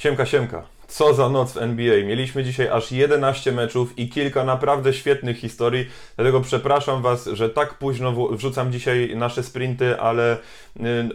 Siemka, siemka. Co za noc w NBA. Mieliśmy dzisiaj aż 11 meczów i kilka naprawdę świetnych historii, dlatego przepraszam Was, że tak późno wrzucam dzisiaj nasze sprinty, ale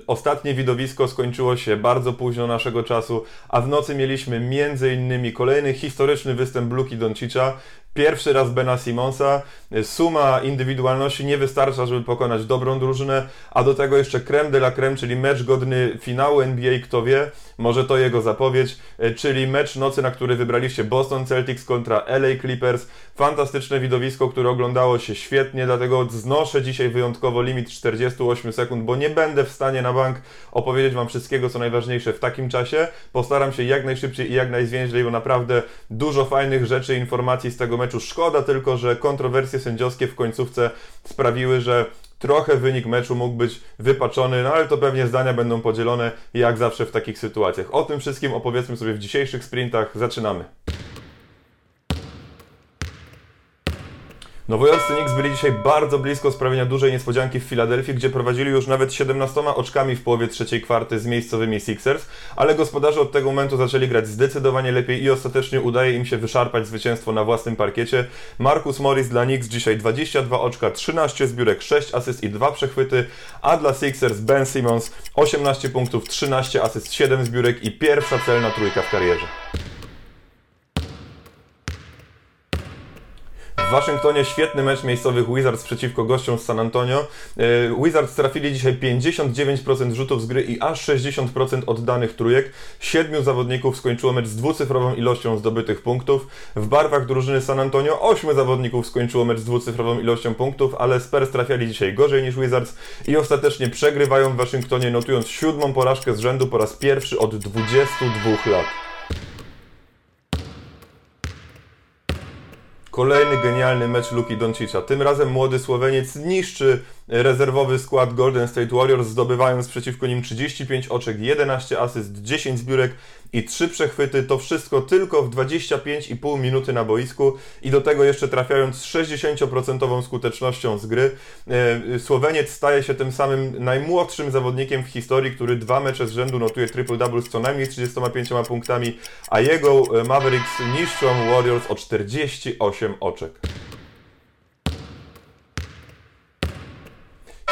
ostatnie widowisko skończyło się bardzo późno naszego czasu, a w nocy mieliśmy m.in. kolejny historyczny występ Luki Doncicza, pierwszy raz Bena Simmonsa, suma indywidualności nie wystarcza, żeby pokonać dobrą drużynę, a do tego jeszcze crème de la crème, czyli mecz godny finału NBA, kto wie, może to jego zapowiedź, czyli mecz nocy, na który wybraliście Boston Celtics kontra LA Clippers. Fantastyczne widowisko, które oglądało się świetnie, dlatego znoszę dzisiaj wyjątkowo limit 48 sekund, bo nie będę w stanie na bank opowiedzieć Wam wszystkiego, co najważniejsze w takim czasie. Postaram się jak najszybciej i jak najzwięźlej, bo naprawdę dużo fajnych rzeczy, informacji z tego meczu. Szkoda tylko, że kontrowersje sędziowskie w końcówce sprawiły, że trochę wynik meczu mógł być wypaczony, no ale to pewnie zdania będą podzielone jak zawsze w takich sytuacjach. O tym wszystkim opowiedzmy sobie w dzisiejszych sprintach. Zaczynamy. Nowojorscy Knicks byli dzisiaj bardzo blisko sprawienia dużej niespodzianki w Filadelfii, gdzie prowadzili już nawet 17 oczkami w połowie trzeciej kwarty z miejscowymi Sixers, ale gospodarze od tego momentu zaczęli grać zdecydowanie lepiej i ostatecznie udaje im się wyszarpać zwycięstwo na własnym parkiecie. Marcus Morris dla Knicks dzisiaj 22 oczka, 13 zbiórek, 6 asyst i 2 przechwyty, a dla Sixers Ben Simmons 18 punktów, 13 asyst, 7 zbiórek i pierwsza celna trójka w karierze. W Waszyngtonie świetny mecz miejscowych Wizards przeciwko gościom z San Antonio. Wizards trafili dzisiaj 59% rzutów z gry i aż 60% oddanych trójek. 7 zawodników skończyło mecz z dwucyfrową ilością zdobytych punktów. W barwach drużyny San Antonio 8 zawodników skończyło mecz z dwucyfrową ilością punktów, ale Spurs trafiali dzisiaj gorzej niż Wizards i ostatecznie przegrywają w Waszyngtonie, notując 7. porażkę z rzędu po raz pierwszy od 22 lat. Kolejny genialny mecz Luki Doncicza. Tym razem młody Słoweniec niszczy rezerwowy skład Golden State Warriors, zdobywając przeciwko nim 35 oczek, 11 asyst, 10 zbiórek i 3 przechwyty. To wszystko tylko w 25,5 minuty na boisku i do tego jeszcze trafiając z 60% skutecznością z gry. Słoweniec staje się tym samym najmłodszym zawodnikiem w historii, który 2 mecze z rzędu notuje triple-double z co najmniej 35 punktami, a jego Mavericks niszczą Warriors o 48 oczek.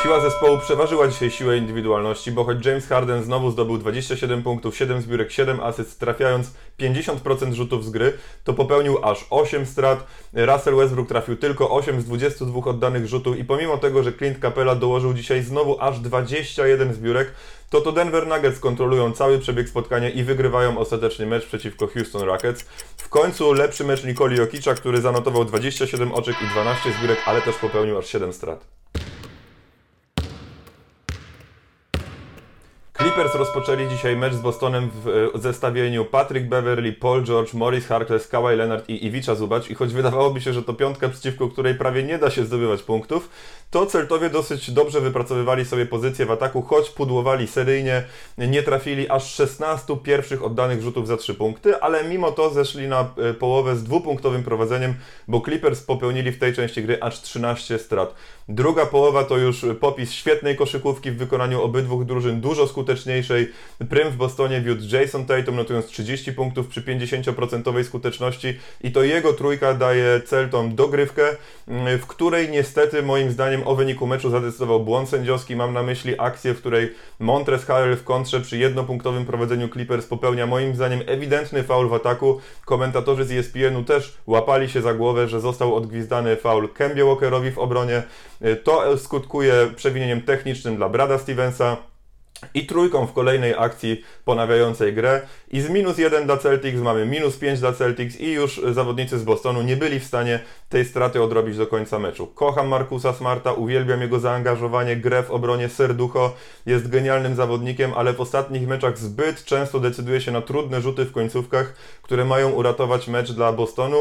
Siła zespołu przeważyła dzisiaj siłę indywidualności, bo choć James Harden znowu zdobył 27 punktów, 7 zbiórek, 7 asyst, trafiając 50% rzutów z gry, to popełnił aż 8 strat. Russell Westbrook trafił tylko 8 z 22 oddanych rzutów i pomimo tego, że Clint Capela dołożył dzisiaj znowu aż 21 zbiórek, to Denver Nuggets kontrolują cały przebieg spotkania i wygrywają ostatecznie mecz przeciwko Houston Rockets. W końcu lepszy mecz Nikoli Jokicza, który zanotował 27 oczek i 12 zbiórek, ale też popełnił aż 7 strat. Clippers rozpoczęli dzisiaj mecz z Bostonem w zestawieniu Patrick Beverley, Paul George, Maurice Harkless, Kawhi Leonard i Ivica Zubac i choć wydawałoby się, że to piątka, przeciwko której prawie nie da się zdobywać punktów, to Celtowie dosyć dobrze wypracowywali sobie pozycję w ataku, choć pudłowali seryjnie, nie trafili aż 16 pierwszych oddanych rzutów za 3 punkty, ale mimo to zeszli na połowę z dwupunktowym prowadzeniem, bo Clippers popełnili w tej części gry aż 13 strat. Druga połowa to już popis świetnej koszykówki w wykonaniu obydwu drużyn, dużo skuteczniejszej. Prym w Bostonie wiódł Jason Tatum, notując 30 punktów przy 50% skuteczności i to jego trójka daje Celtom dogrywkę, w której niestety moim zdaniem o wyniku meczu zadecydował błąd sędziowski. Mam na myśli akcję, w której Montrezl Harrell w kontrze przy jednopunktowym prowadzeniu Clippers popełnia moim zdaniem ewidentny faul w ataku. Komentatorzy z ESPN-u też łapali się za głowę, że został odgwizdany faul Kembie Walkerowi w obronie. To skutkuje przewinieniem technicznym dla Brada Stevensa i trójką w kolejnej akcji ponawiającej grę. I z -1 dla Celtics mamy -5 dla Celtics i już zawodnicy z Bostonu nie byli w stanie tej straty odrobić do końca meczu. Kocham Marcusa Smarta, uwielbiam jego zaangażowanie, grę w obronie, serducho. Jest genialnym zawodnikiem, ale w ostatnich meczach zbyt często decyduje się na trudne rzuty w końcówkach, które mają uratować mecz dla Bostonu.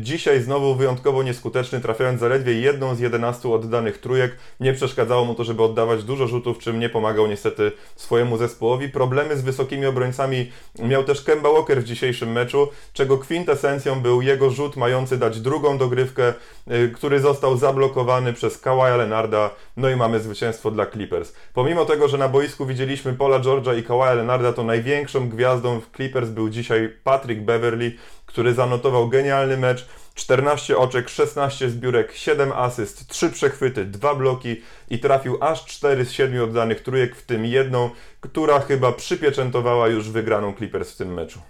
Dzisiaj znowu wyjątkowo nieskuteczny, trafiając zaledwie jedną z 11 oddanych trójek. Nie przeszkadzało mu to, żeby oddawać dużo rzutów, czym nie pomagał niestety niestety swojemu zespołowi. Problemy z wysokimi obrońcami miał też Kemba Walker w dzisiejszym meczu, czego kwintesencją był jego rzut mający dać drugą dogrywkę, który został zablokowany przez Kawhi'a Leonarda. No i mamy zwycięstwo dla Clippers. Pomimo tego, że na boisku widzieliśmy Paula George'a i Kawhi'a Leonarda, to największą gwiazdą w Clippers był dzisiaj Patrick Beverley, który zanotował genialny mecz, 14 oczek, 16 zbiórek, 7 asyst, 3 przechwyty, 2 bloki i trafił aż 4 z 7 oddanych trójek, w tym jedną, która chyba przypieczętowała już wygraną Clippers w tym meczu.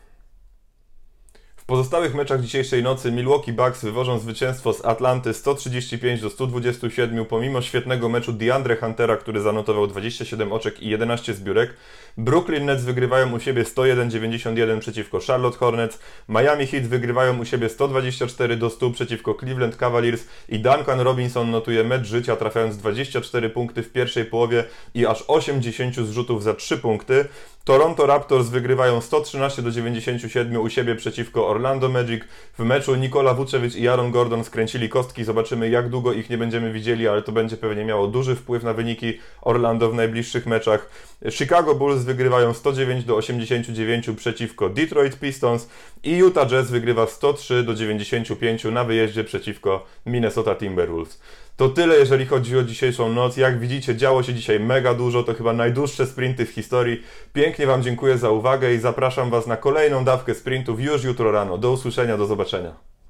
W pozostałych meczach dzisiejszej nocy Milwaukee Bucks wywożą zwycięstwo z Atlanty 135-127 pomimo świetnego meczu DeAndre Huntera, który zanotował 27 oczek i 11 zbiórek. Brooklyn Nets wygrywają u siebie 101-91 przeciwko Charlotte Hornets. Miami Heat wygrywają u siebie 124-100 przeciwko Cleveland Cavaliers i Duncan Robinson notuje mecz życia, trafiając 24 punkty w pierwszej połowie i aż 80 zrzutów za 3 punkty. Toronto Raptors wygrywają 113-97 u siebie przeciwko Orlando Magic. W meczu Nikola Vucevic i Aaron Gordon skręcili kostki. Zobaczymy, jak długo ich nie będziemy widzieli, ale to będzie pewnie miało duży wpływ na wyniki Orlando w najbliższych meczach. Chicago Bulls wygrywają 109-89 przeciwko Detroit Pistons i Utah Jazz wygrywa 103-95 na wyjeździe przeciwko Minnesota Timberwolves. To tyle, jeżeli chodzi o dzisiejszą noc. Jak widzicie, działo się dzisiaj mega dużo, to chyba najdłuższe sprinty w historii. Pięknie Wam dziękuję za uwagę i zapraszam Was na kolejną dawkę sprintów już jutro rano. Do usłyszenia, do zobaczenia.